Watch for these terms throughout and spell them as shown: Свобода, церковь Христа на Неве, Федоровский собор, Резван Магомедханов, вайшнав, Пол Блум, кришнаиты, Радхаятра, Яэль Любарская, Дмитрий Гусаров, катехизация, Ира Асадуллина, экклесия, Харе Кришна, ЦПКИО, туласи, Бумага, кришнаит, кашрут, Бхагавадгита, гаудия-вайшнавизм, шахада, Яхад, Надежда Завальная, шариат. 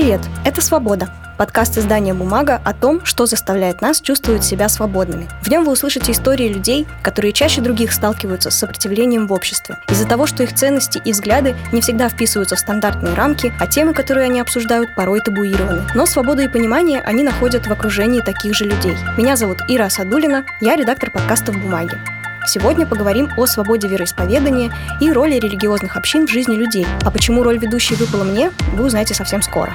Привет, это «Свобода» – подкаст издания «Бумага» о том, что заставляет нас чувствовать себя свободными. В нем вы услышите истории людей, которые чаще других сталкиваются с сопротивлением в обществе. Из-за того, что их ценности и взгляды не всегда вписываются в стандартные рамки, а темы, которые они обсуждают, порой табуированы. Но свободу и понимание они находят в окружении таких же людей. Меня зовут Ира Асадуллина, я редактор подкастов «Бумаги». Сегодня поговорим о свободе вероисповедания и роли религиозных общин в жизни людей. А почему роль ведущей выпала мне, вы узнаете совсем скоро.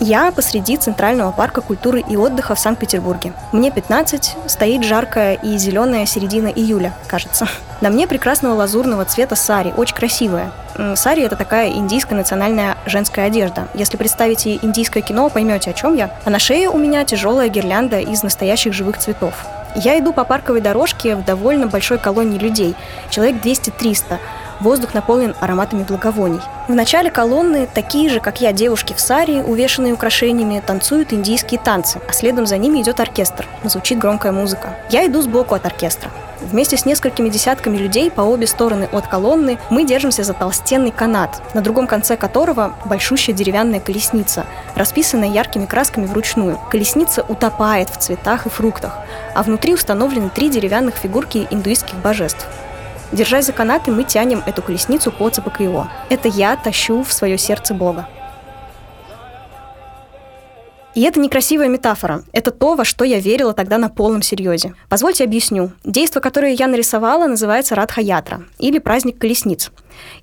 Я посреди Центрального парка культуры и отдыха в Санкт-Петербурге. Мне 15, стоит жаркая и зеленая середина июля, кажется. На мне прекрасного лазурного цвета сари, очень красивая. Сари – это такая индийская национальная женская одежда. Если представите индийское кино, поймете, о чем я. А на шее у меня тяжелая гирлянда из настоящих живых цветов. Я иду по парковой дорожке в довольно большой колонии людей, человек 200-300. Воздух наполнен ароматами благовоний. В начале колонны такие же, как я, девушки в сари, увешанные украшениями, танцуют индийские танцы, а следом за ними идет оркестр. Звучит громкая музыка. Я иду сбоку от оркестра. Вместе с несколькими десятками людей по обе стороны от колонны мы держимся за толстенный канат, на другом конце которого большущая деревянная колесница, расписанная яркими красками вручную. Колесница утопает в цветах и фруктах, а внутри установлены 3 деревянных фигурки индуистских божеств. Держась за канаты, мы тянем эту колесницу по ЦПКИО. Это я тащу в свое сердце Бога. И это некрасивая метафора. Это то, во что я верила тогда на полном серьезе. Позвольте объясню. Действо, которое я нарисовала, называется Радхаятра, или праздник колесниц.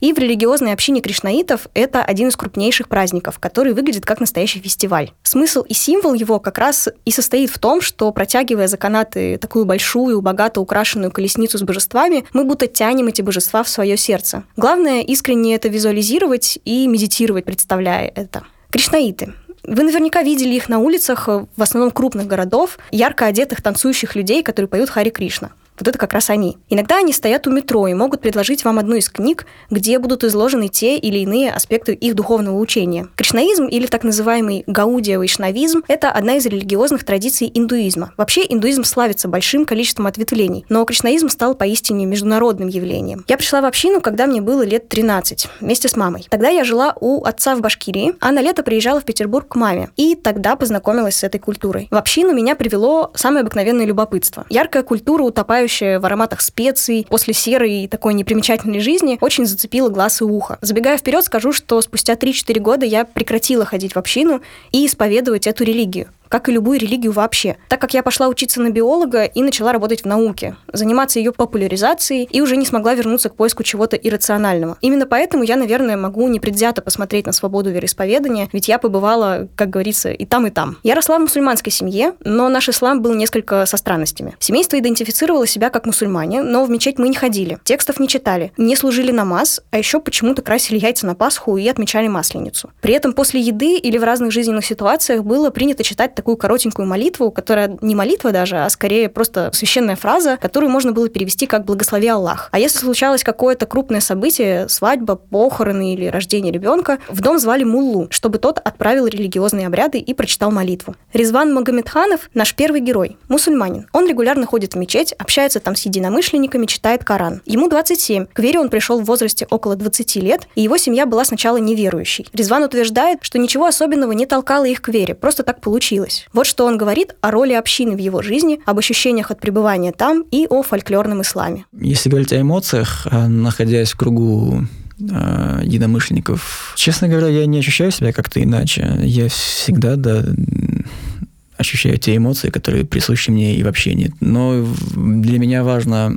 И в религиозной общине кришнаитов это один из крупнейших праздников, который выглядит как настоящий фестиваль. Смысл и символ его как раз и состоит в том, что, протягивая за канаты такую большую, богато украшенную колесницу с божествами, мы будто тянем эти божества в свое сердце. Главное искренне это визуализировать и медитировать, представляя это. Кришнаиты. Вы наверняка видели их на улицах, в основном крупных городов, ярко одетых танцующих людей, которые поют «Харе Кришна». Вот это как раз они. Иногда они стоят у метро и могут предложить вам одну из книг, где будут изложены те или иные аспекты их духовного учения. Кришнаизм, или так называемый гаудия-вайшнавизм, это одна из религиозных традиций индуизма. Вообще индуизм славится большим количеством ответвлений, но кришнаизм стал поистине международным явлением. Я пришла в общину, когда мне было лет 13, вместе с мамой. Тогда я жила у отца в Башкирии, а на лето приезжала в Петербург к маме, и тогда познакомилась с этой культурой. В общину меня привело самое обыкновенное любопытство. Яркая культура утопающая в ароматах специй, после серой и такой непримечательной жизни, очень зацепила глаз и ухо. Забегая вперед, скажу, что спустя 3-4 года я прекратила ходить в общину и исповедовать эту религию, как и любую религию вообще, так как я пошла учиться на биолога и начала работать в науке, заниматься ее популяризацией и уже не смогла вернуться к поиску чего-то иррационального. Именно поэтому я, наверное, могу непредвзято посмотреть на свободу вероисповедания, ведь я побывала, как говорится, и там, и там. Я росла в мусульманской семье, но наш ислам был несколько со странностями. Семейство идентифицировало себя как мусульмане, но в мечеть мы не ходили, текстов не читали, не служили намаз, а еще почему-то красили яйца на Пасху и отмечали Масленицу. При этом после еды или в разных жизненных ситуациях было принято читать такую коротенькую молитву, которая не молитва даже, а скорее просто священная фраза, которую можно было перевести как «благослови Аллах». А если случалось какое-то крупное событие, свадьба, похороны или рождение ребенка, в дом звали муллу, чтобы тот отправил религиозные обряды и прочитал молитву. Резван Магомедханов – наш первый герой, мусульманин. Он регулярно ходит в мечеть, общается там с единомышленниками, читает Коран. Ему 27, к вере он пришел в возрасте около 20 лет, и его семья была сначала неверующей. Резван утверждает, что ничего особенного не толкало их к вере, просто так получилось. Вот что он говорит о роли общины в его жизни, об ощущениях от пребывания там и о фольклорном исламе. Если говорить о эмоциях, находясь в кругу единомышленников, честно говоря, я не ощущаю себя как-то иначе. Я всегда ощущаю те эмоции, которые присущи мне и в общении. Но для меня важна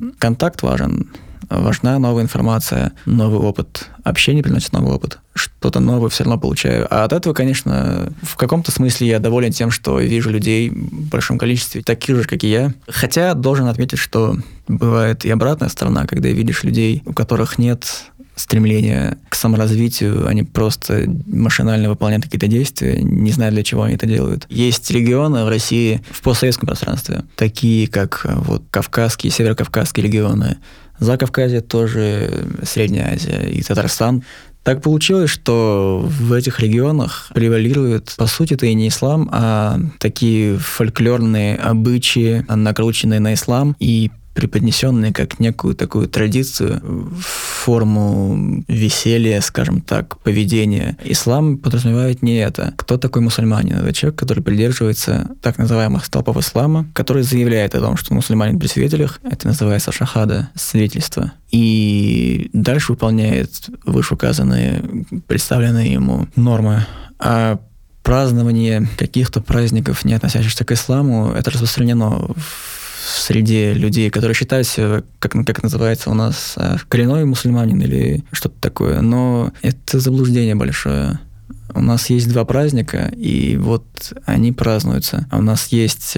новая информация, новый опыт. Общение приносит новый опыт. Что-то новое все равно получаю. А от этого, конечно, в каком-то смысле я доволен тем, что вижу людей в большом количестве, таких же, как и я. Хотя должен отметить, что бывает и обратная сторона, когда видишь людей, у которых нет стремления к саморазвитию, они просто машинально выполняют какие-то действия, не знаю, для чего они это делают. Есть регионы в России, в постсоветском пространстве, такие как кавказские, северокавказские регионы, Закавказье, тоже Средняя Азия и Татарстан. Так получилось, что в этих регионах превалирует, по сути, это и не ислам, а такие фольклорные обычаи, накрученные на ислам, и преподнесенные как некую такую традицию, форму веселья, скажем так, поведения. Ислам подразумевает не это. Кто такой мусульманин? Это человек, который придерживается так называемых столпов ислама, который заявляет о том, что мусульманин при свидетелях, это называется шахада, свидетельство, и дальше выполняет вышеуказанные, представленные ему нормы. А празднование каких-то праздников, не относящихся к исламу, это распространено в среде людей, которые считают себя, как называется у нас, коренной мусульманин или что-то такое. Но это заблуждение большое. У нас есть два праздника, и вот они празднуются. А у нас есть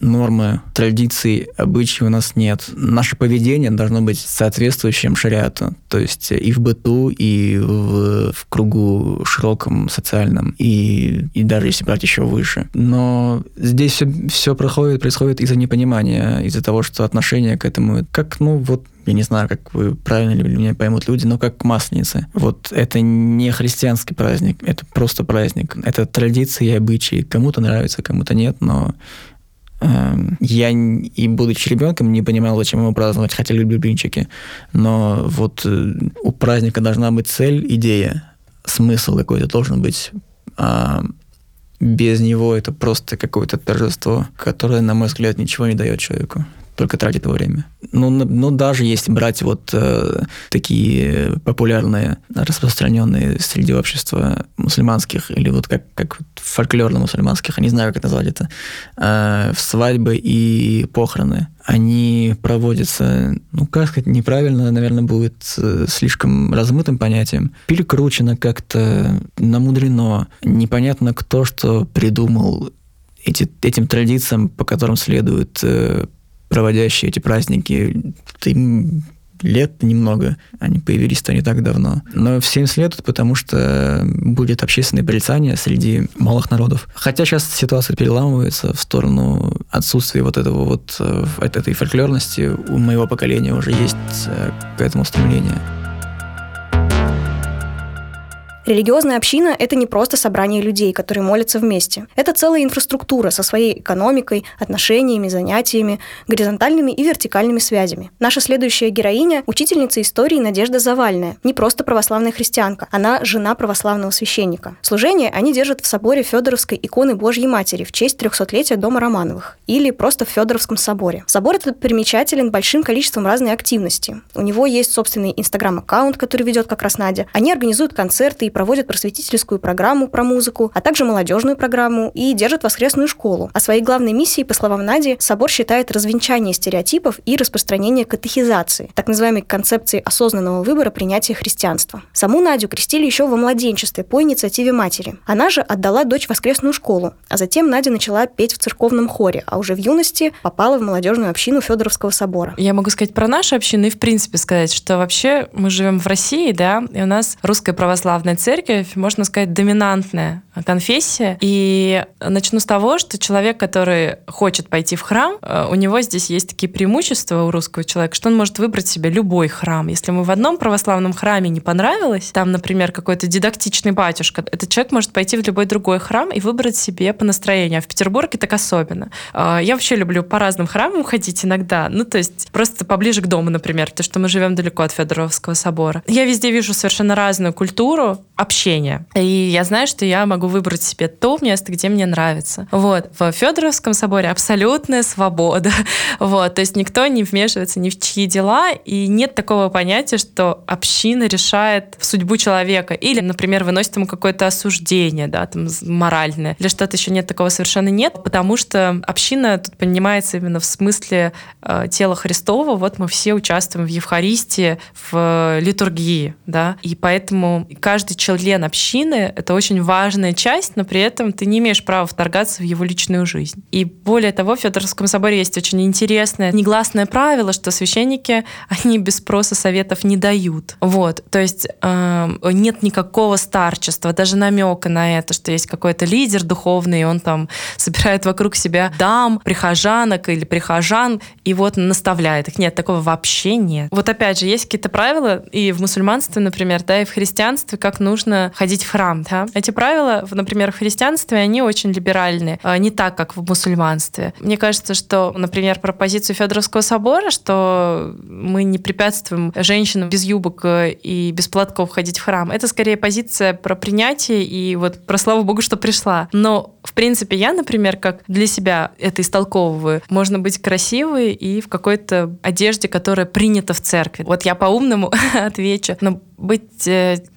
нормы, традиции, обычаи у нас нет. Наше поведение должно быть соответствующим шариату, то есть и в быту, и в кругу широком, социальном, и даже если брать еще выше. Но здесь все происходит из-за непонимания, из-за того, что отношение к этому как, я не знаю, как вы правильно или меня поймут люди, но как к масленице. Вот это не христианский праздник, это просто праздник. Это традиции и обычаи. Кому-то нравится, кому-то нет, но я, и будучи ребенком, не понимал, зачем его праздновать, хотя люблю блинчики. Но вот у праздника должна быть цель, идея, смысл какой-то должен быть. Без него это просто какое-то торжество, которое, на мой взгляд, ничего не дает человеку. Только тратит его время. Но даже если брать такие популярные, распространенные среди общества мусульманских, или как фольклорно-мусульманских, я не знаю, как это назвать это, свадьбы и похороны, они проводятся, как сказать, неправильно, наверное, будет слишком размытым понятием. Перекручено как-то, намудрено. Непонятно, кто что придумал этим традициям, по которым следует проводящие эти праздники, лет немного, они появились-то не так давно. Но всем следует, потому что будет общественное порицание среди малых народов. Хотя сейчас ситуация переламывается в сторону отсутствия этой фольклорности. У моего поколения уже есть к этому стремление. Религиозная община – это не просто собрание людей, которые молятся вместе. Это целая инфраструктура со своей экономикой, отношениями, занятиями, горизонтальными и вертикальными связями. Наша следующая героиня – учительница истории Надежда Завальная. Не просто православная христианка, она жена православного священника. Служение они держат в соборе Федоровской иконы Божьей Матери в честь 300-летия дома Романовых, или просто в Федоровском соборе. Собор этот примечателен большим количеством разной активности. У него есть собственный инстаграм-аккаунт, который ведет как раз Надя. Они организуют концерты и проводят просветительскую программу про музыку, а также молодежную программу и держат воскресную школу. А своей главной миссией, по словам Нади, собор считает развенчание стереотипов и распространение катехизации, так называемой концепции осознанного выбора принятия христианства. Саму Надю крестили еще во младенчестве по инициативе матери. Она же отдала дочь в воскресную школу, а затем Надя начала петь в церковном хоре, а уже в юности попала в молодежную общину Федоровского собора. Я могу сказать про нашу общину и в принципе сказать, что вообще мы живем в России, да, и у нас русская православная церковь, можно сказать, доминантная конфессия. И начну с того, что человек, который хочет пойти в храм, у него здесь есть такие преимущества у русского человека, что он может выбрать себе любой храм. Если ему в одном православном храме не понравилось, там, например, какой-то дидактичный батюшка, этот человек может пойти в любой другой храм и выбрать себе по настроению. А в Петербурге так особенно. Я вообще люблю по разным храмам ходить иногда. То есть просто поближе к дому, например, потому что мы живем далеко от Федоровского собора. Я везде вижу совершенно разную культуру общения. И я знаю, что я могу выбрать себе то место, где мне нравится. В Федоровском соборе абсолютная свобода. То есть никто не вмешивается ни в чьи дела, и нет такого понятия, что община решает судьбу человека или, например, выносит ему какое-то осуждение, моральное, или что-то еще. Нет, такого совершенно нет, потому что община тут понимается именно в смысле тела Христова. Мы все участвуем в Евхаристии, в литургии, и поэтому каждый член общины — это очень важная часть, но при этом ты не имеешь права вторгаться в его личную жизнь. И более того, в Федоровском соборе есть очень интересное негласное правило, что священники, они без спроса советов не дают. То есть нет никакого старчества, даже намека на это, что есть какой-то лидер духовный, и он собирает вокруг себя дам, прихожанок или прихожан, и наставляет их. Нет, такого вообще нет. Опять же, есть какие-то правила и в мусульманстве, например, и в христианстве, как нужно нужно ходить в храм. Да? Эти правила, например, в христианстве, они очень либеральны, не так, как в мусульманстве. Мне кажется, что, например, про позицию Федоровского собора, что мы не препятствуем женщинам без юбок и без платков ходить в храм, это скорее позиция про принятие и вот про слава Богу, что пришла. Но, в принципе, я, например, как для себя это истолковываю. Можно быть красивой и в какой-то одежде, которая принята в церкви. Вот я по-умному отвечу. Но быть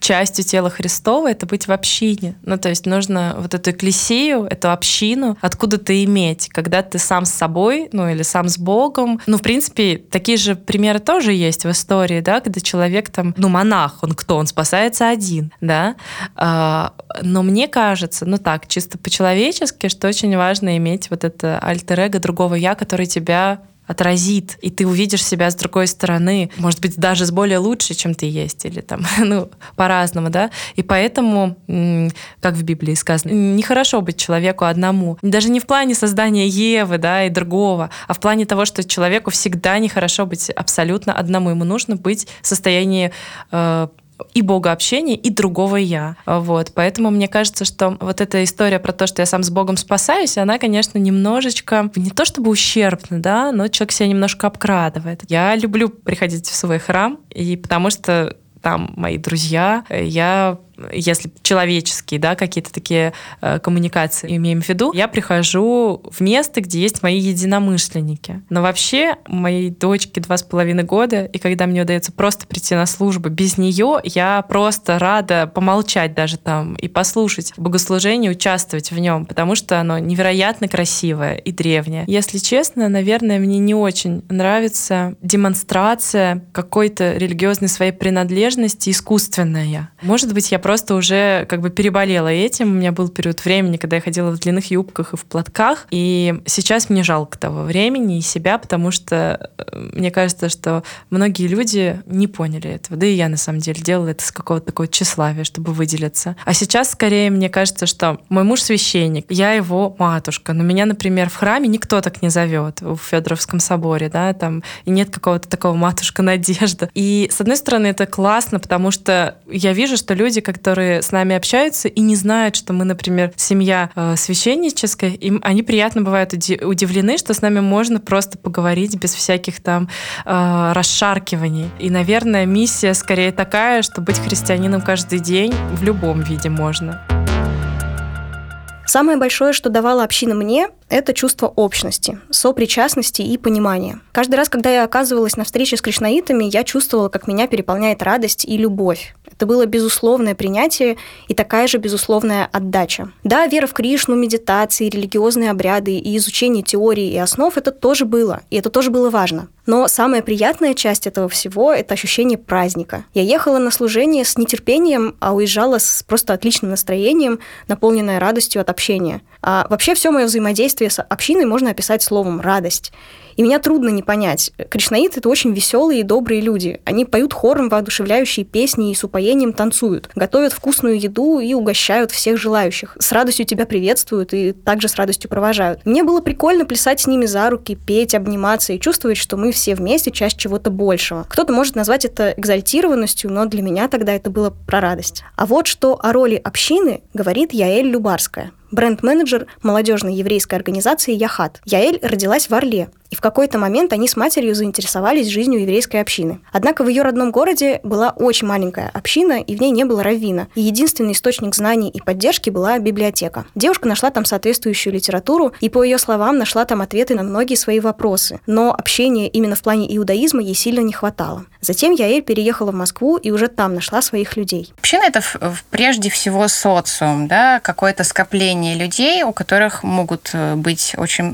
частью тела Христова — это быть в общине. Ну, то есть нужно вот эту экклесию, эту общину откуда-то иметь, когда ты сам с собой, ну, или сам с Богом. Ну, в принципе, такие же примеры тоже есть в истории, да, когда человек там, ну, монах, он кто? Он спасается один, да? Но мне кажется, ну так, чисто по-человечески, что очень важно иметь вот это альтер-эго другого «я», который тебя отразит, и ты увидишь себя с другой стороны, может быть, даже с более лучшей, чем ты есть, или там, ну, по-разному, да, и поэтому, как в Библии сказано, нехорошо быть человеку одному, даже не в плане создания Евы, да, и другого, а в плане того, что человеку всегда нехорошо быть абсолютно одному, ему нужно быть в состоянии и Бога общения, и другого я. Вот. Поэтому мне кажется, что вот эта история про то, что я сам с Богом спасаюсь, она, конечно, немножечко не то чтобы ущербна, да, но человек себя немножко обкрадывает. Я люблю приходить в свой храм, и потому что там мои друзья, я, если человеческие, да, какие-то такие коммуникации имеем в виду, я прихожу в место, где есть мои единомышленники. Но вообще моей дочке 2,5 года, и когда мне удается просто прийти на службу без нее, я просто рада помолчать даже там и послушать богослужение, участвовать в нем, потому что оно невероятно красивое и древнее. Если честно, наверное, мне не очень нравится демонстрация какой-то религиозной своей принадлежности искусственная. Может быть, я просто уже как бы переболела этим. У меня был период времени, когда я ходила в длинных юбках и в платках. И сейчас мне жалко того времени и себя, потому что мне кажется, что многие люди не поняли этого. Да и я, на самом деле, делала это с какого-то такого тщеславия, чтобы выделиться. А сейчас, скорее, мне кажется, что мой муж священник, я его матушка. Но меня, например, в храме никто так не зовет, в Федоровском соборе, да, там и нет какого-то такого матушка Надежда. И, с одной стороны, это классно, потому что я вижу, что люди, которые с нами общаются и не знают, что мы, например, семья священническая, им они приятно бывают удивлены, что с нами можно просто поговорить без всяких там расшаркиваний. И, наверное, миссия скорее такая, что быть христианином каждый день в любом виде можно. Самое большое, что давала община мне, это чувство общности, сопричастности и понимания. Каждый раз, когда я оказывалась на встрече с кришнаитами, я чувствовала, как меня переполняет радость и любовь. Это было безусловное принятие и такая же безусловная отдача. Да, вера в Кришну, медитации, религиозные обряды и изучение теории и основ – это тоже было, и это тоже было важно. Но самая приятная часть этого всего – это ощущение праздника. Я ехала на служение с нетерпением, а уезжала с просто отличным настроением, наполненной радостью от общения. А вообще все мое взаимодействие с общиной можно описать словом «радость». И меня трудно не понять. Кришнаиты — это очень веселые и добрые люди. Они поют хором воодушевляющие песни и с упоением танцуют, готовят вкусную еду и угощают всех желающих. С радостью тебя приветствуют и также с радостью провожают. Мне было прикольно плясать с ними за руки, петь, обниматься и чувствовать, что мы все вместе часть чего-то большего. Кто-то может назвать это экзальтированностью, но для меня тогда это было про радость. А вот что о роли общины говорит Яэль Любарская, бренд-менеджер молодежной еврейской организации «Яхад». Яэль родилась в Орле, и в какой-то момент они с матерью заинтересовались жизнью еврейской общины. Однако в ее родном городе была очень маленькая община, и в ней не было раввина, и единственный источник знаний и поддержки была библиотека. Девушка нашла там соответствующую литературу, и, по ее словам, нашла там ответы на многие свои вопросы, но общения именно в плане иудаизма ей сильно не хватало. Затем Яэль переехала в Москву и уже там нашла своих людей. Община — это прежде всего социум, да, какое-то скопление людей, у которых может быть очень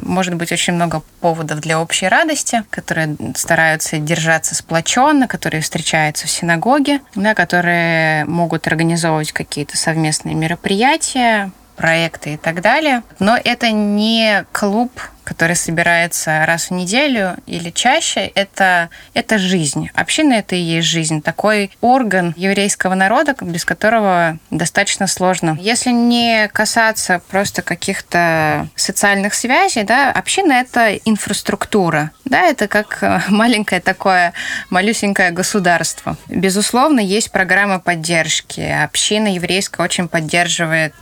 много поводов для общей радости, которые стараются держаться сплоченно, которые встречаются в синагоге, да, которые могут организовывать какие-то совместные мероприятия, проекты и так далее. Но это не клуб который собирается раз в неделю или чаще, это жизнь. Община — это и есть жизнь. Такой орган еврейского народа, без которого достаточно сложно. Если не касаться просто каких-то социальных связей, да, община — это инфраструктура. Да, это как маленькое такое, малюсенькое государство. Безусловно, есть программы поддержки. Община еврейская очень поддерживает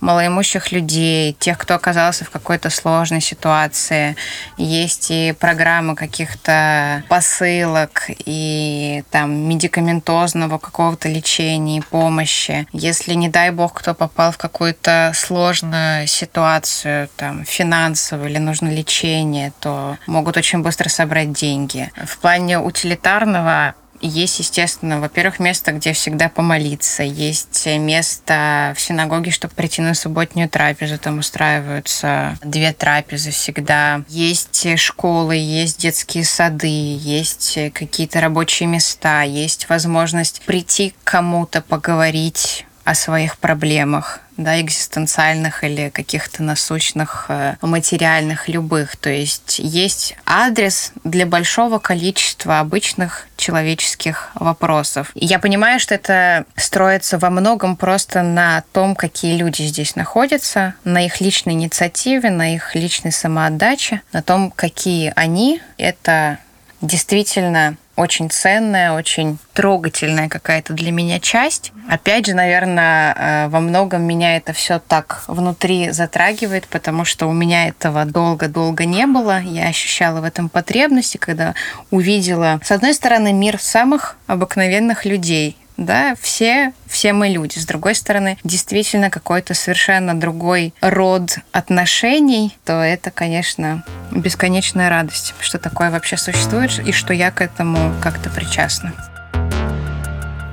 малоимущих людей, тех, кто оказался в какой-то сложной ситуации. Есть и программы каких-то посылок и там медикаментозного какого-то лечения, помощи. Если, не дай бог, кто попал в какую-то сложную ситуацию, там, финансовую, или нужно лечение, то могут очень быстро собрать деньги. В плане утилитарного есть, естественно, во-первых, место, где всегда помолиться. Есть место в синагоге, чтобы прийти на субботнюю трапезу. Там устраиваются 2 трапезы всегда. Есть школы, есть детские сады, есть какие-то рабочие места, есть возможность прийти к кому-то, поговорить о своих проблемах, да, экзистенциальных или каких-то насущных, материальных, любых. То есть есть адрес для большого количества обычных человеческих вопросов. И я понимаю, что это строится во многом просто на том, какие люди здесь находятся, на их личной инициативе, на их личной самоотдаче, на том, какие они. Это действительно очень ценная, очень трогательная какая-то для меня часть. Опять же, наверное, во многом меня это все так внутри затрагивает, потому что у меня этого долго-долго не было. Я ощущала в этом потребности, когда увидела, с одной стороны, мир самых обыкновенных людей. Да, все мы люди. С другой стороны, действительно какой-то совершенно другой род отношений, то это, конечно, бесконечная радость, что такое вообще существует и что я к этому как-то причастна.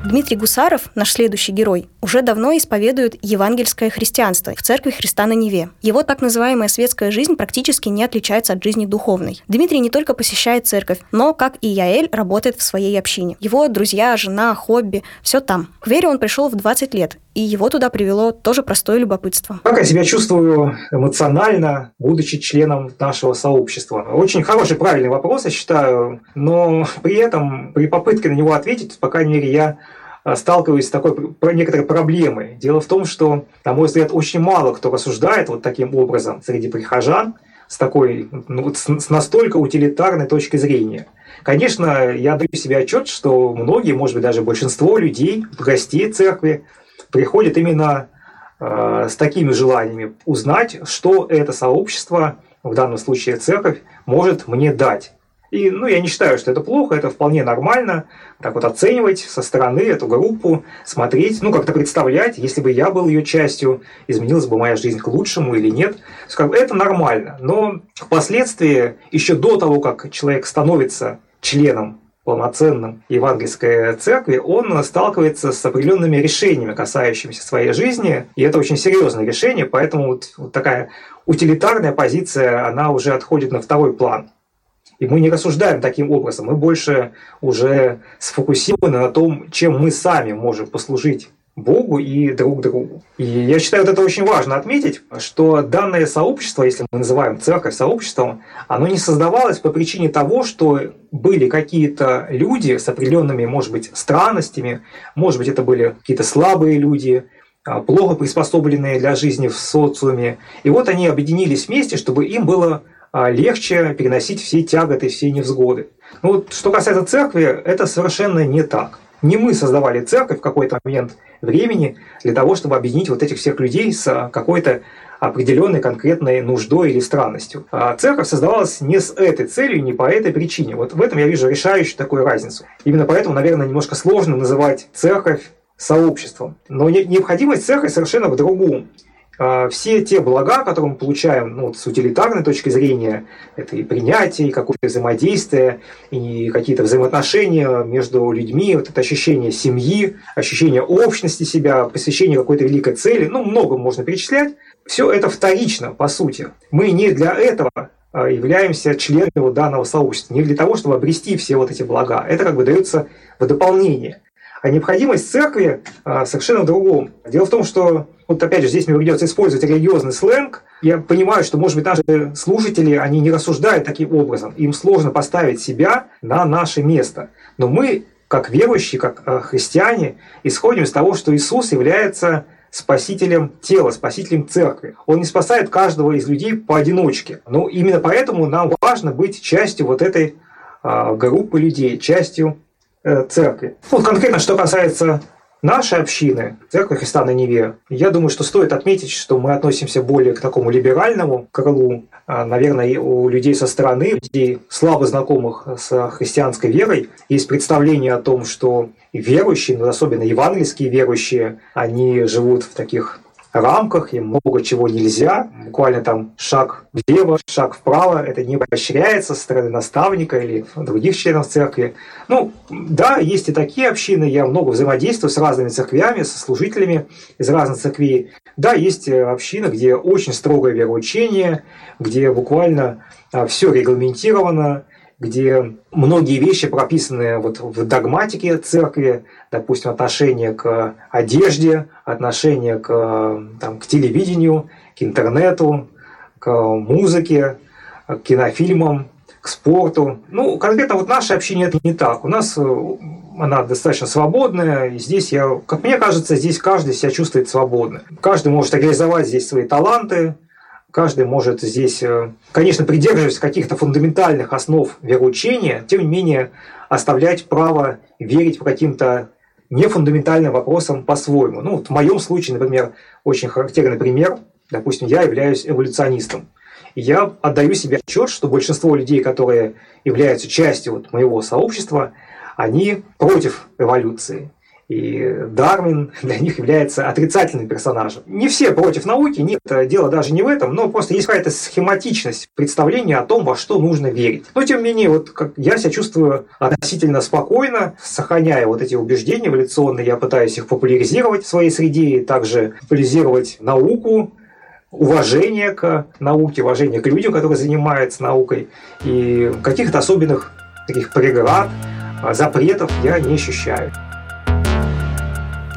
Дмитрий Гусаров, наш следующий герой, уже давно исповедует евангельское христианство в церкви Христа на Неве. Его так называемая светская жизнь практически не отличается от жизни духовной. Дмитрий не только посещает церковь, но, как и Яэль, работает в своей общине. Его друзья, жена, хобби – все там. К вере он пришел в 20 лет, и его туда привело тоже простое любопытство. Как я себя чувствую эмоционально, будучи членом нашего сообщества? Очень хороший, правильный вопрос, я считаю, но при этом, при попытке на него ответить, по крайней мере, я сталкиваюсь с такой некоторой проблемой. Дело в том, что, на мой взгляд, очень мало кто рассуждает вот таким образом среди прихожан, с такой, ну, с настолько утилитарной точки зрения. Конечно, я даю себе отчет, что многие, может быть, даже большинство людей, гостей церкви, приходят именно с такими желаниями узнать, что это сообщество, в данном случае церковь, может мне дать. И, ну, я не считаю, что это плохо, это вполне нормально, так вот оценивать со стороны эту группу, смотреть, ну, как-то представлять, если бы я был ее частью, изменилась бы моя жизнь к лучшему или нет. Это нормально, но впоследствии, еще до того, как человек становится членом полноценным евангельской церкви, он сталкивается с определенными решениями, касающимися своей жизни, и это очень серьезное решение, поэтому вот такая утилитарная позиция, она уже отходит на второй план. И мы не рассуждаем таким образом, мы больше уже сфокусированы на том, чем мы сами можем послужить Богу и друг другу. И я считаю, это очень важно отметить, что данное сообщество, если мы называем церковь сообществом, оно не создавалось по причине того, что были какие-то люди с определенными, может быть, странностями, может быть, это были какие-то слабые люди, плохо приспособленные для жизни в социуме. И вот они объединились вместе, чтобы им было легче переносить все тяготы, все невзгоды. Но вот, что касается церкви, это совершенно не так. Не мы создавали церковь в какой-то момент времени для того, чтобы объединить вот этих всех людей с какой-то определенной конкретной нуждой или странностью. А церковь создавалась не с этой целью, не по этой причине. Вот в этом я вижу решающую такую разницу. Именно поэтому, наверное, немножко сложно называть церковь сообществом. Но необходимость церкви совершенно в другом. Все те блага, которые мы получаем, ну, с утилитарной точки зрения, это и принятие, и какое-то взаимодействие, и какие-то взаимоотношения между людьми, вот это ощущение семьи, ощущение общности себя, посвящение какой-то великой цели, ну, много можно перечислять. Все это вторично, по сути. Мы не для этого являемся членами данного сообщества, не для того, чтобы обрести все вот эти блага. Это как бы дается в дополнение. А необходимость церкви совершенно в другом. Дело в том, что, вот опять же, здесь мне придется использовать религиозный сленг. Я понимаю, что, может быть, наши слушатели, они не рассуждают таким образом. Им сложно поставить себя на наше место. Но мы, как верующие, как христиане, исходим из того, что Иисус является спасителем тела, спасителем церкви. Он не спасает каждого из людей поодиночке. Но именно поэтому нам важно быть частью вот этой группы людей, частью церкви. Вот конкретно, что касается нашей общины, церкви Христа на Неве, я думаю, что стоит отметить, что мы относимся более к такому либеральному крылу. Наверное, у людей со стороны, людей, слабо знакомых с христианской верой, есть представление о том, что верующие, но особенно евангельские верующие, они живут в таких рамках, им много чего нельзя. Буквально там шаг влево, шаг вправо. Это не поощряется со стороны наставника или других членов церкви. Ну, да, есть и такие общины. Я много взаимодействую с разными церквями, со служителями из разных церквей. Да, есть общины, где очень строгое вероучение, где буквально все регламентировано, где многие вещи прописаны вот в догматике церкви, допустим, отношение к одежде, отношение к телевидению, к интернету, к музыке, к кинофильмам, к спорту. Ну, конкретно вот наше общение это не так. У нас она достаточно свободная, и здесь я, как мне кажется, здесь каждый себя чувствует свободно. Каждый может реализовать здесь свои таланты. Каждый может здесь, конечно, придерживаясь каких-то фундаментальных основ вероучения, тем не менее оставлять право верить по каким-то нефундаментальным вопросам по-своему. Ну, вот в моем случае, например, очень характерный пример. Допустим, я являюсь эволюционистом. И я отдаю себе отчет, что большинство людей, которые являются частью вот моего сообщества, они против эволюции. И Дарвин для них является отрицательным персонажем. Не все против науки, нет, дело даже не в этом, но просто есть какая-то схематичность представления о том, во что нужно верить. Но тем не менее, вот как я себя чувствую относительно спокойно, сохраняя вот эти убеждения эволюционные, я пытаюсь их популяризировать в своей среде, и также популяризировать науку, уважение к науке, уважение к людям, которые занимаются наукой, и каких-то особенных таких преград, запретов я не ощущаю.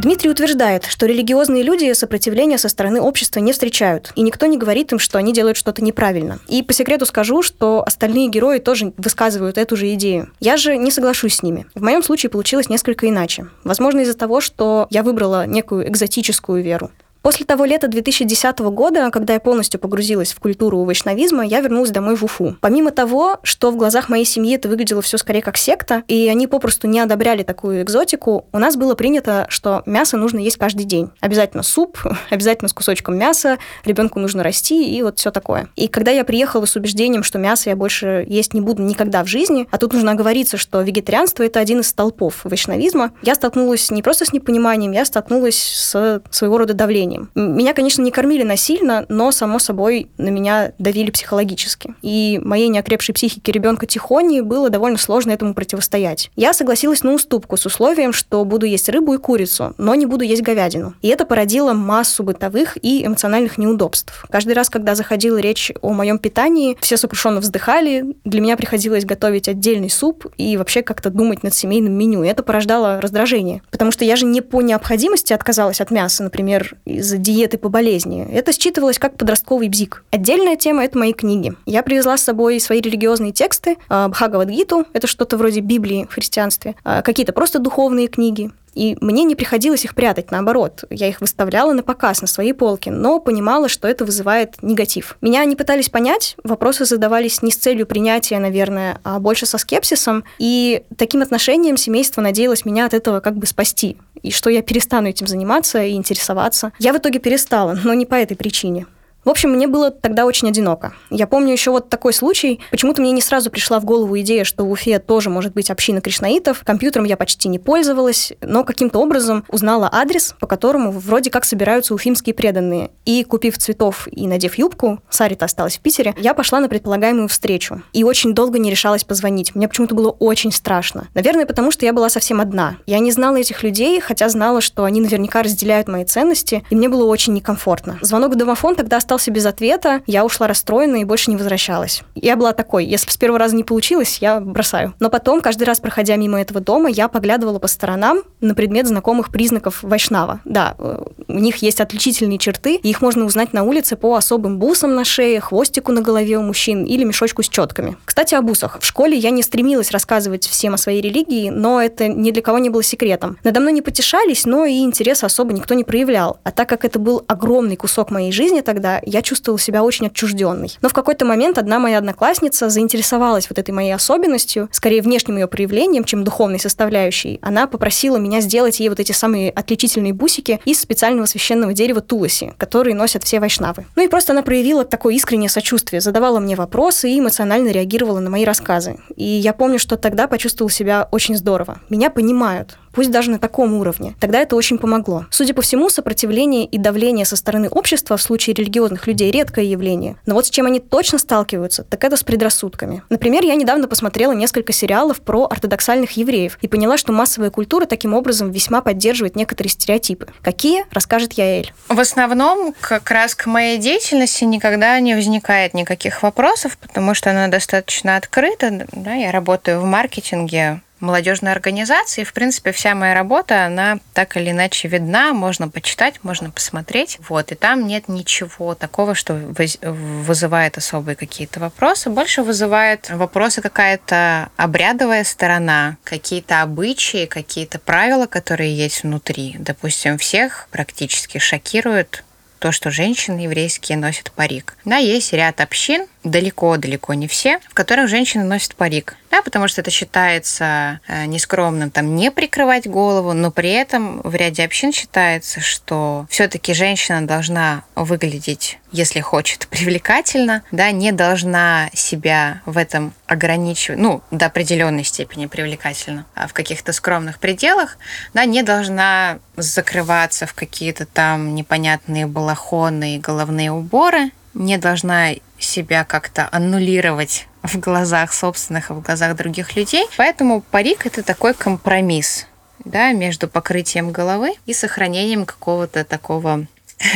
Дмитрий утверждает, что религиозные люди сопротивления со стороны общества не встречают, и никто не говорит им, что они делают что-то неправильно. И по секрету скажу, что остальные герои тоже высказывают эту же идею. Я же не соглашусь с ними. В моем случае получилось несколько иначе. Возможно, из-за того, что я выбрала некую экзотическую веру. После того лета 2010 года, когда я полностью погрузилась в культуру вайшнавизма, я вернулась домой в Уфу. Помимо того, что в глазах моей семьи это выглядело все скорее как секта, и они попросту не одобряли такую экзотику, у нас было принято, что мясо нужно есть каждый день. Обязательно суп, обязательно с кусочком мяса, ребенку нужно расти и вот все такое. И когда я приехала с убеждением, что мясо я больше есть не буду никогда в жизни, а тут нужно оговориться, что вегетарианство – это один из столпов вайшнавизма, я столкнулась не просто с непониманием, я столкнулась с своего рода давлением. Меня, конечно, не кормили насильно, но, само собой, на меня давили психологически. И моей неокрепшей психике ребенка Тихони было довольно сложно этому противостоять. Я согласилась на уступку с условием, что буду есть рыбу и курицу, но не буду есть говядину. И это породило массу бытовых и эмоциональных неудобств. Каждый раз, когда заходила речь о моем питании, все сокрушенно вздыхали, для меня приходилось готовить отдельный суп и вообще как-то думать над семейным меню. И это порождало раздражение. Потому что я же не по необходимости отказалась от мяса, например, из-за диеты по болезни. Это считывалось как подростковый бзик. Отдельная тема — это мои книги. Я привезла с собой свои религиозные тексты, Бхагавадгиту, это что-то вроде Библии в христианстве, какие-то просто духовные книги. И мне не приходилось их прятать, наоборот. Я их выставляла на показ на своей полке, но понимала, что это вызывает негатив. Меня не пытались понять, вопросы задавались не с целью принятия, наверное, а больше со скепсисом. И таким отношением семейство надеялось меня от этого как бы спасти, и что я перестану этим заниматься и интересоваться. Я в итоге перестала, но не по этой причине. В общем, мне было тогда очень одиноко. Я помню еще вот такой случай. Почему-то мне не сразу пришла в голову идея, что в Уфе тоже может быть община кришнаитов. Компьютером я почти не пользовалась, но каким-то образом узнала адрес, по которому вроде как собираются уфимские преданные. И, купив цветов и надев юбку, сари-то осталась в Питере, я пошла на предполагаемую встречу. И очень долго не решалась позвонить. Мне почему-то было очень страшно. Наверное, потому что я была совсем одна. Я не знала этих людей, хотя знала, что они наверняка разделяют мои ценности, и мне было очень некомфортно. Звонок в домофон тогда остался остался без ответа, я ушла расстроена и больше не возвращалась. Я была такой, если с первого раза не получилось, я бросаю. Но потом, каждый раз, проходя мимо этого дома, я поглядывала по сторонам на предмет знакомых признаков вайшнава. Да, у них есть отличительные черты, и их можно узнать на улице по особым бусам на шее, хвостику на голове у мужчин или мешочку с четками. Кстати, о бусах. В школе я не стремилась рассказывать всем о своей религии, но это ни для кого не было секретом. Надо мной не потешались, но и интереса особо никто не проявлял. А так как это был огромный кусок моей жизни тогда, я чувствовала себя очень отчужденной. Но в какой-то момент одна моя одноклассница заинтересовалась вот этой моей особенностью, скорее внешним ее проявлением, чем духовной составляющей. Она попросила меня сделать ей вот эти самые отличительные бусики из специального священного дерева туласи, которые носят все вайшнавы. Ну и просто она проявила такое искреннее сочувствие, задавала мне вопросы и эмоционально реагировала на мои рассказы. И я помню, что тогда почувствовала себя очень здорово. Меня понимают, пусть даже на таком уровне. Тогда это очень помогло. Судя по всему, сопротивление и давление со стороны общества в случае религиозных людей редкое явление. Но вот с чем они точно сталкиваются, так это с предрассудками. Например, я недавно посмотрела несколько сериалов про ортодоксальных евреев и поняла, что массовая культура таким образом весьма поддерживает некоторые стереотипы. Какие, расскажет Яэль. В основном, как раз к моей деятельности никогда не возникает никаких вопросов, потому что она достаточно открыта. Да, я работаю в маркетинге молодежной организации. В принципе, вся моя работа, она так или иначе видна, можно почитать, можно посмотреть. Вот, и там нет ничего такого, что вызывает особые какие-то вопросы. Больше вызывает вопросы какая-то обрядовая сторона, какие-то обычаи, какие-то правила, которые есть внутри. Допустим, всех практически шокирует то, что женщины еврейские носят парик. Да, есть ряд общин, далеко-далеко не все, в которых женщины носят парик. Да, потому что это считается нескромным там не прикрывать голову, но при этом в ряде общин считается, что все-таки женщина должна выглядеть, если хочет, привлекательно, да, не должна себя в этом ограничивать, ну, до определенной степени привлекательно, а в каких-то скромных пределах, да, не должна закрываться в какие-то там непонятные балахоны и головные уборы, не должна себя как-то аннулировать в глазах собственных и в глазах других людей. Поэтому парик – это такой компромисс, да, между покрытием головы и сохранением какого-то такого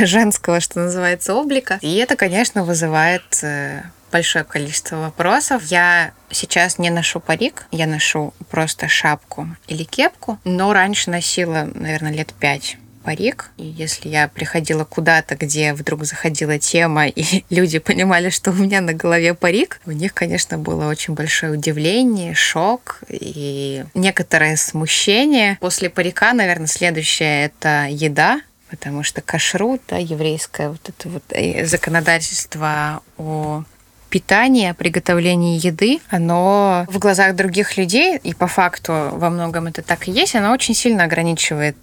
женского, что называется, облика. И это, конечно, вызывает большое количество вопросов. Я сейчас не ношу парик, я ношу просто шапку или кепку, но раньше носила, наверное, лет 5 парик. И если я приходила куда-то, где вдруг заходила тема, и люди понимали, что у меня на голове парик, у них, конечно, было очень большое удивление, шок и некоторое смущение. После парика, наверное, следующее – это еда, потому что кашрут, да, еврейское вот это вот законодательство о питание, приготовление еды, оно в глазах других людей, и по факту во многом это так и есть, оно очень сильно ограничивает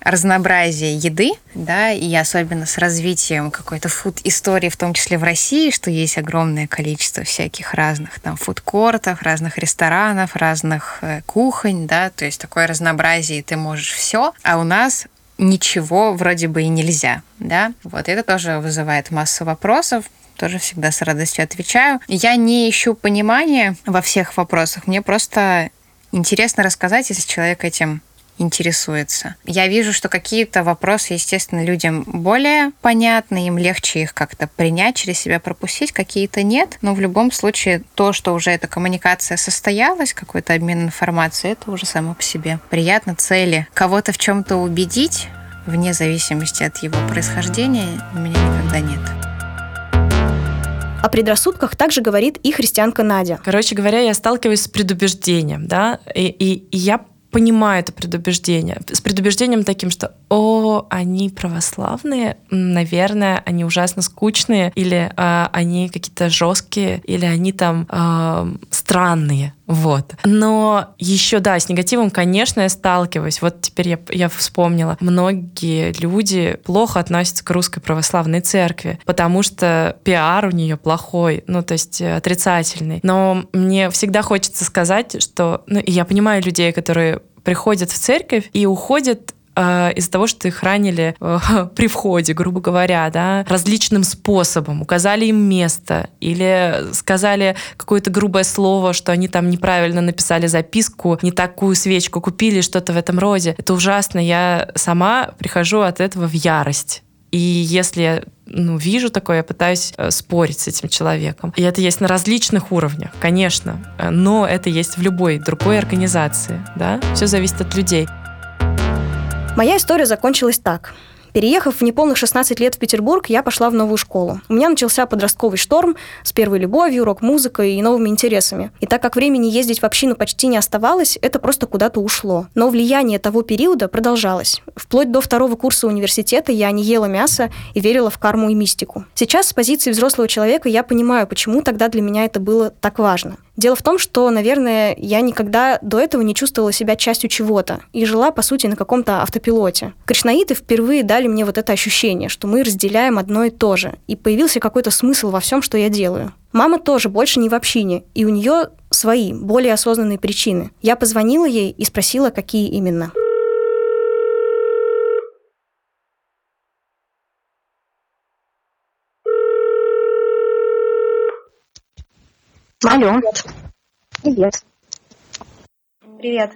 разнообразие еды, да, и особенно с развитием какой-то фуд-истории, в том числе в России, что есть огромное количество всяких разных там фуд-кортов, разных ресторанов, разных кухонь, да, то есть такое разнообразие, и ты можешь все, а у нас ничего вроде бы и нельзя, да, вот это тоже вызывает массу вопросов, тоже всегда с радостью отвечаю. Я не ищу понимания во всех вопросах. Мне просто интересно рассказать, если человек этим интересуется. Я вижу, что какие-то вопросы, естественно, людям более понятны, им легче их как-то принять, через себя пропустить, какие-то нет. Но в любом случае, то, что уже эта коммуникация состоялась, какой-то обмен информацией, это уже само по себе приятно. Цели кого-то в чем-то убедить, вне зависимости от его происхождения, у меня никогда нет. О предрассудках также говорит и христианка Надя. Короче говоря, я сталкиваюсь с предубеждением, да, и я понимаю это предубеждение. С предубеждением таким, что они православные, наверное, они ужасно скучные, или они какие-то жесткие, или они там странные. Вот. Но еще, да, с негативом, конечно, я сталкиваюсь. Вот теперь я вспомнила. Многие люди плохо относятся к Русской Православной Церкви, потому что пиар у нее плохой, ну, то есть отрицательный. Но мне всегда хочется сказать, что... Ну, я понимаю людей, которые приходят в церковь и уходят из-за того, что их ранили при входе, грубо говоря, да, различным способом, указали им место или сказали какое-то грубое слово, что они там неправильно написали записку, не такую свечку купили, что-то в этом роде. Это ужасно. Я сама прихожу от этого в ярость. И если я вижу такое, я пытаюсь спорить с этим человеком. И это есть на различных уровнях, конечно, но это есть в любой другой организации. Да? Все зависит от людей. Моя история закончилась так. Переехав в неполных 16 лет в Петербург, я пошла в новую школу. У меня начался подростковый шторм с первой любовью, рок-музыкой и новыми интересами. И так как времени ездить в общину почти не оставалось, это просто куда-то ушло. Но влияние того периода продолжалось. Вплоть до второго курса университета я не ела мясо и верила в карму и мистику. Сейчас с позиции взрослого человека я понимаю, почему тогда для меня это было так важно. Дело в том, что, наверное, я никогда до этого не чувствовала себя частью чего-то и жила, по сути, на каком-то автопилоте. Кришнаиты впервые дали мне вот это ощущение, что мы разделяем одно и то же, и появился какой-то смысл во всем, что я делаю. Мама тоже больше не в общине, и у нее свои, более осознанные причины. Я позвонила ей и спросила, какие именно. Алло. Привет. Привет.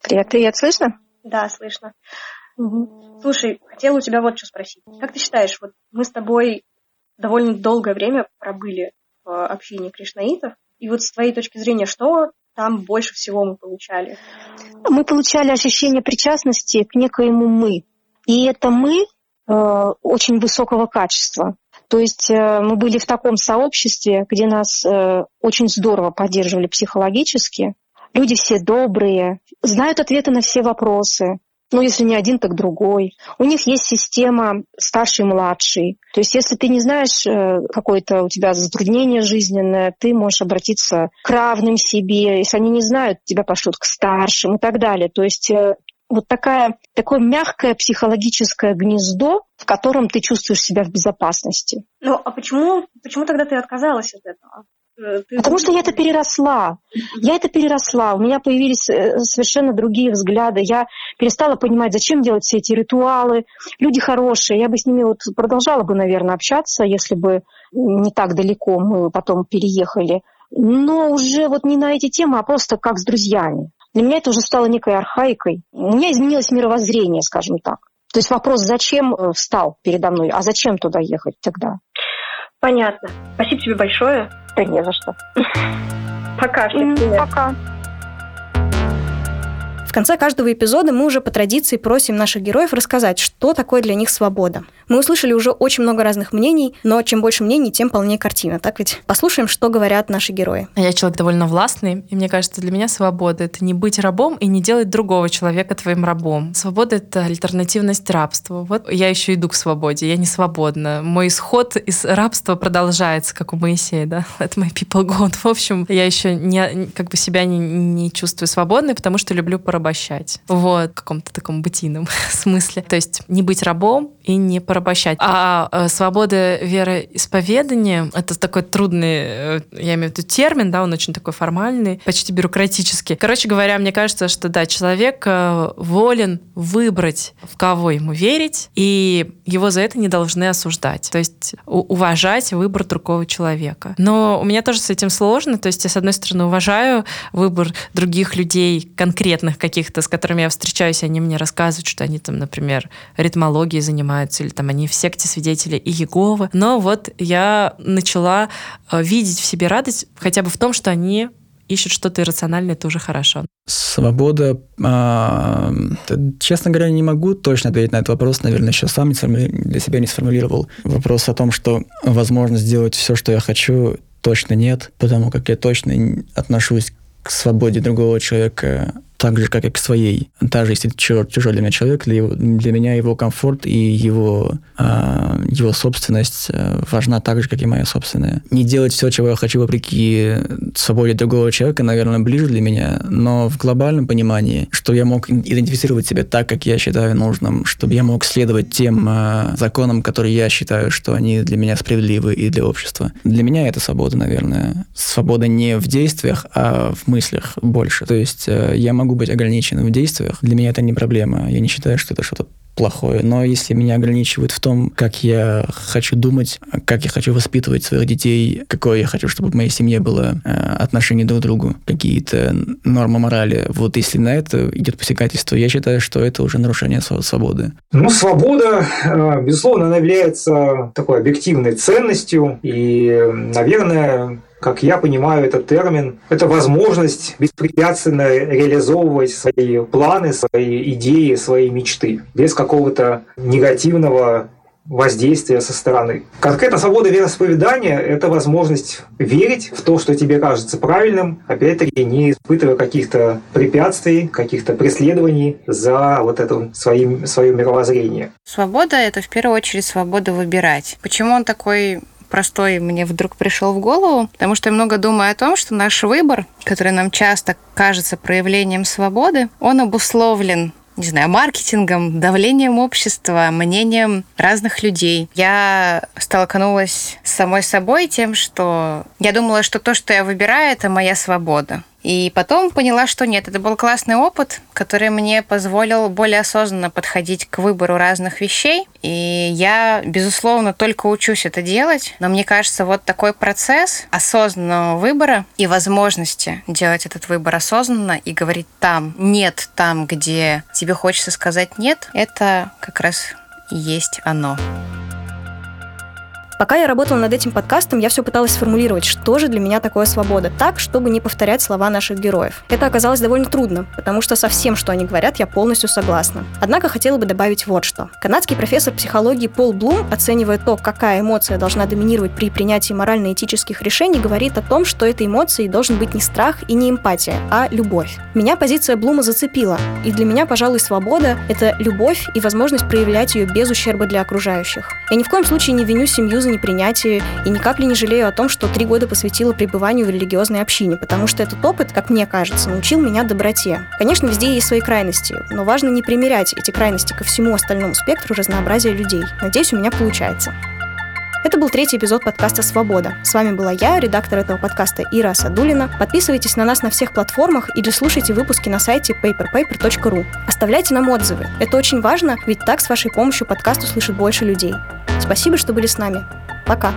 Привет, привет. Слышно? Да, слышно. Угу. Слушай, хотела у тебя вот что спросить. Как ты считаешь, вот мы с тобой довольно долгое время пробыли в общине кришнаитов, и вот с твоей точки зрения, что там больше всего мы получали? Мы получали ощущение причастности к некоему «мы». И это «мы» очень высокого качества. То есть мы были в таком сообществе, где нас очень здорово поддерживали психологически. Люди все добрые, знают ответы на все вопросы. Ну, если не один, так другой. У них есть система старший-младший. То есть если ты не знаешь, какое-то у тебя затруднение жизненное, ты можешь обратиться к равным себе. Если они не знают, тебя пошлют к старшим и так далее. То есть вот такое мягкое психологическое гнездо, в котором ты чувствуешь себя в безопасности. Ну, а почему тогда ты отказалась от этого? Потому что я это переросла. У меня появились совершенно другие взгляды. Я перестала понимать, зачем делать все эти ритуалы. Люди хорошие. Я бы с ними продолжала бы, наверное, общаться, если бы не так далеко мы потом переехали. Но уже не на эти темы, а просто как с друзьями. Для меня это уже стало некой архаикой. У меня изменилось мировоззрение, скажем так. То есть вопрос, зачем, встал передо мной, а зачем туда ехать тогда? Понятно. Спасибо тебе большое. Да не за что. Пока. Пока. В конце каждого эпизода мы уже по традиции просим наших героев рассказать, что такое для них свобода. Мы услышали уже очень много разных мнений, но чем больше мнений, тем полнее картина, так ведь? Послушаем, что говорят наши герои. Я человек довольно властный, и мне кажется, для меня свобода — это не быть рабом и не делать другого человека твоим рабом. Свобода — это альтернативность рабству. Вот я еще иду к свободе, я не свободна. Мой исход из рабства продолжается, как у Моисея, да? Let my people go. В общем, я еще себя не чувствую свободной, потому что люблю поработать. Вот, в каком-то таком бытийном смысле. То есть не быть рабом и не порабощать. А свобода вероисповедания — это такой трудный, я имею в виду термин, да, он очень такой формальный, почти бюрократический. Короче говоря, мне кажется, что да, человек волен выбрать, в кого ему верить, и его за это не должны осуждать. То есть уважать выбор другого человека. Но у меня тоже с этим сложно. То есть я, с одной стороны, уважаю выбор других людей, конкретных каких-то, с которыми я встречаюсь, они мне рассказывают, что они там, например, ритмологией занимаются, или там они в секте свидетелей Иеговы. Но вот я начала видеть в себе радость хотя бы в том, что они ищут что-то иррациональное, это уже хорошо. Свобода. Честно говоря, не могу точно ответить на этот вопрос. Наверное, еще сам для себя не сформулировал. Вопрос о том, что возможность сделать все, что я хочу, точно нет, потому как я точно отношусь к свободе другого человека так же, как и к своей. Даже если чужой для меня человек, для меня его комфорт и его собственность важна так же, как и моя собственная. Не делать все, чего я хочу, вопреки свободе другого человека, наверное, ближе для меня, но в глобальном понимании, что я мог идентифицировать себя так, как я считаю нужным, чтобы я мог следовать тем законам, которые я считаю, что они для меня справедливы и для общества. Для меня это свобода, наверное. Свобода не в действиях, а в мыслях больше. То есть я могу быть ограниченным в действиях. Для меня это не проблема. Я не считаю, что это что-то плохое. Но если меня ограничивают в том, как я хочу думать, как я хочу воспитывать своих детей, какое я хочу, чтобы в моей семье было отношение друг к другу, какие-то нормы морали, вот если на это идет посягательство, я считаю, что это уже нарушение свободы. Ну, свобода, безусловно, она является такой объективной ценностью, и, наверное, как я понимаю этот термин, это возможность беспрепятственно реализовывать свои планы, свои идеи, свои мечты без какого-то негативного воздействия со стороны. Конкретно свобода вероисповедания — это возможность верить в то, что тебе кажется правильным, опять-таки не испытывая каких-то препятствий, каких-то преследований за вот это свое мировоззрение. Свобода — это в первую очередь свобода выбирать. Почему он такой простой мне вдруг пришел в голову, потому что я много думаю о том, что наш выбор, который нам часто кажется проявлением свободы, он обусловлен, не знаю, маркетингом, давлением общества, мнением разных людей. Я столкнулась с самой собой тем, что я думала, что то, что я выбираю, это моя свобода. И потом поняла, что нет, это был классный опыт, который мне позволил более осознанно подходить к выбору разных вещей. И я, безусловно, только учусь это делать. Но мне кажется, вот такой процесс осознанного выбора и возможности делать этот выбор осознанно и говорить там «нет», там, где тебе хочется сказать «нет», это как раз и есть оно. Пока я работала над этим подкастом, я все пыталась сформулировать, что же для меня такое свобода, так, чтобы не повторять слова наших героев. Это оказалось довольно трудно, потому что со всем, что они говорят, я полностью согласна. Однако хотела бы добавить вот что. Канадский профессор психологии Пол Блум, оценивая то, какая эмоция должна доминировать при принятии морально-этических решений, говорит о том, что этой эмоцией должен быть не страх и не эмпатия, а любовь. Меня позиция Блума зацепила, и для меня, пожалуй, свобода — это любовь и возможность проявлять ее без ущерба для окружающих. Я ни в коем случае не виню семью за непринятие и ни капли не жалею о том, что 3 года посвятила пребыванию в религиозной общине, потому что этот опыт, как мне кажется, научил меня доброте. Конечно, везде есть свои крайности, но важно не примерять эти крайности ко всему остальному спектру разнообразия людей. Надеюсь, у меня получается. Это был 3-й эпизод подкаста «Свобода». С вами была я, редактор этого подкаста Ира Асадуллина. Подписывайтесь на нас на всех платформах или слушайте выпуски на сайте paperpaper.ru. Оставляйте нам отзывы. Это очень важно, ведь так с вашей помощью подкаст услышит больше людей. Спасибо, что были с нами. Пока!